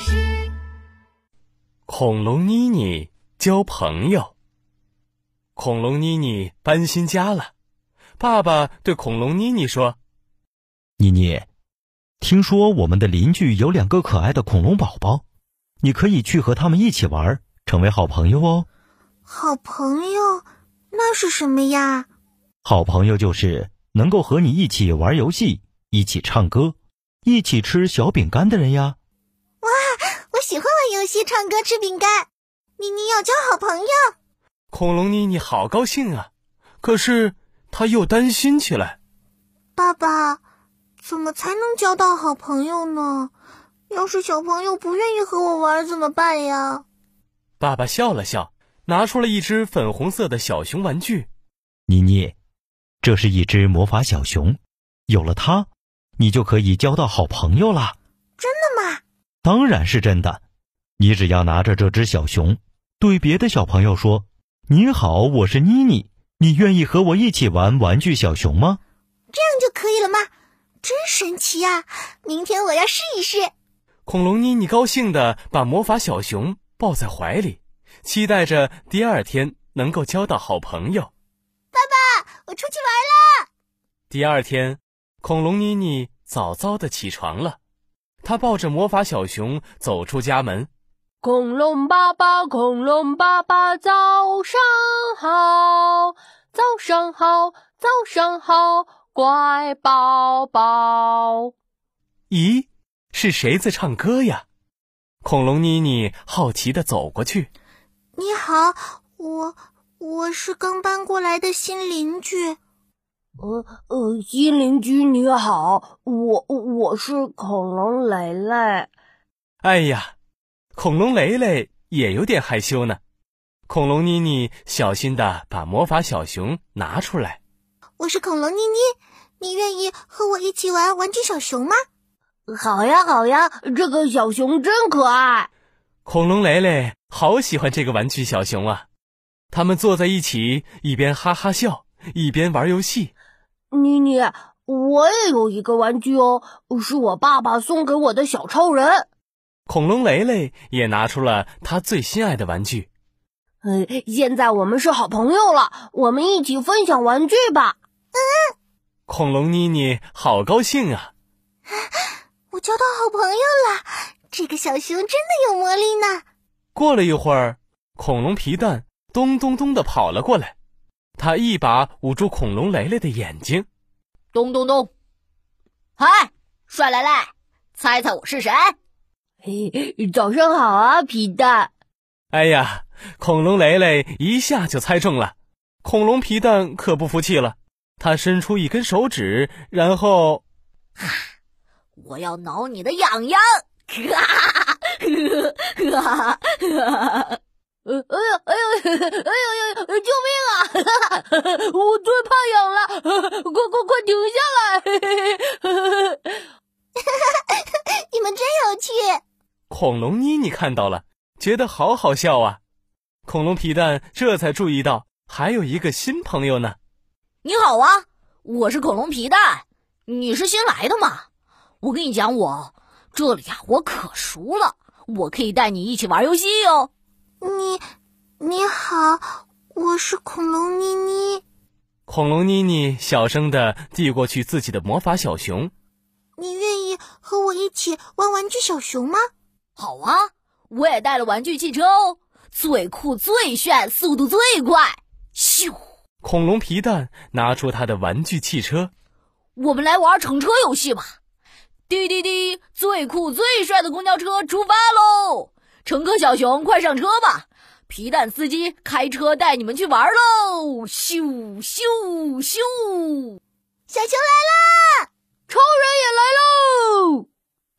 师。恐龙妮妮交朋友。恐龙妮妮搬新家了，爸爸对恐龙妮妮说：“妮妮，听说我们的邻居有两个可爱的恐龙宝宝，你可以去和他们一起玩，成为好朋友哦。”好朋友？那是什么呀？好朋友就是能够和你一起玩游戏，一起唱歌，一起吃小饼干的人呀。哇，我喜欢玩游戏、唱歌、吃饼干。妮妮要交好朋友。恐龙妮妮好高兴啊，可是她又担心起来。爸爸，怎么才能交到好朋友呢？要是小朋友不愿意和我玩怎么办呀？爸爸笑了笑，拿出了一只粉红色的小熊玩具。妮妮，这是一只魔法小熊，有了它，你就可以交到好朋友啦。真的吗？当然是真的。你只要拿着这只小熊，对别的小朋友说：“你好，我是妮妮，你愿意和我一起玩玩具小熊吗？”这样就可以了吗？真神奇啊！明天我要试一试。恐龙妮妮高兴地把魔法小熊抱在怀里，期待着第二天能够交到好朋友。爸爸，我出去玩了。第二天，恐龙妮妮早早地起床了，她抱着魔法小熊走出家门。恐龙爸爸，恐龙爸爸，早上好，早上好，早上好，乖宝宝。咦，是谁在唱歌呀？恐龙妮妮好奇地走过去。你好，我是刚搬过来的新邻居。新邻居你好，我是恐龙蕾蕾。哎呀，恐龙蕾蕾也有点害羞呢。恐龙妮妮小心地把魔法小熊拿出来。我是恐龙妮妮，你愿意和我一起玩玩具小熊吗？好呀好呀，这个小熊真可爱。恐龙蕾蕾好喜欢这个玩具小熊啊。他们坐在一起，一边哈哈笑，一边玩游戏。妮妮，我也有一个玩具哦，是我爸爸送给我的小超人。恐龙蕾蕾也拿出了他最心爱的玩具。现在我们是好朋友了，我们一起分享玩具吧。恐龙妮妮好高兴啊！我交到好朋友了，这个小熊真的有魔力呢。过了一会儿，恐龙皮蛋咚咚咚地跑了过来，他一把捂住恐龙蕾蕾的眼睛。咚咚咚！嗨，帅蕾蕾，猜猜我是谁？早上好啊，皮蛋。哎呀，恐龙蕾蕾一下就猜中了。恐龙皮蛋可不服气了，他伸出一根手指，然后，我要挠你的痒痒！哎呦！救命啊！我最怕痒了，快停下来！你们真有趣。恐龙妮妮看到了，觉得好好笑啊。恐龙皮蛋这才注意到还有一个新朋友呢。你好啊，我是恐龙皮蛋，你是新来的吗？我跟你讲，我这里呀，我可熟了，我可以带你一起玩游戏哦。你好，我是恐龙妮妮。恐龙妮妮小声地递过去自己的魔法小熊。你愿意和我一起玩玩具小熊吗？好啊，我也带了玩具汽车哦，最酷最炫，速度最快。咻！恐龙皮蛋拿出他的玩具汽车。我们来玩乘车游戏吧。滴滴滴，最酷最帅的公交车出发喽！乘客小熊快上车吧，皮蛋司机开车带你们去玩喽！咻咻咻！小熊来啦！超人也来喽！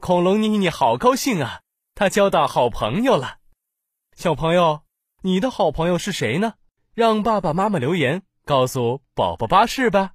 恐龙妮妮好高兴啊，她交到好朋友了。小朋友，你的好朋友是谁呢？让爸爸妈妈留言告诉宝宝巴士吧。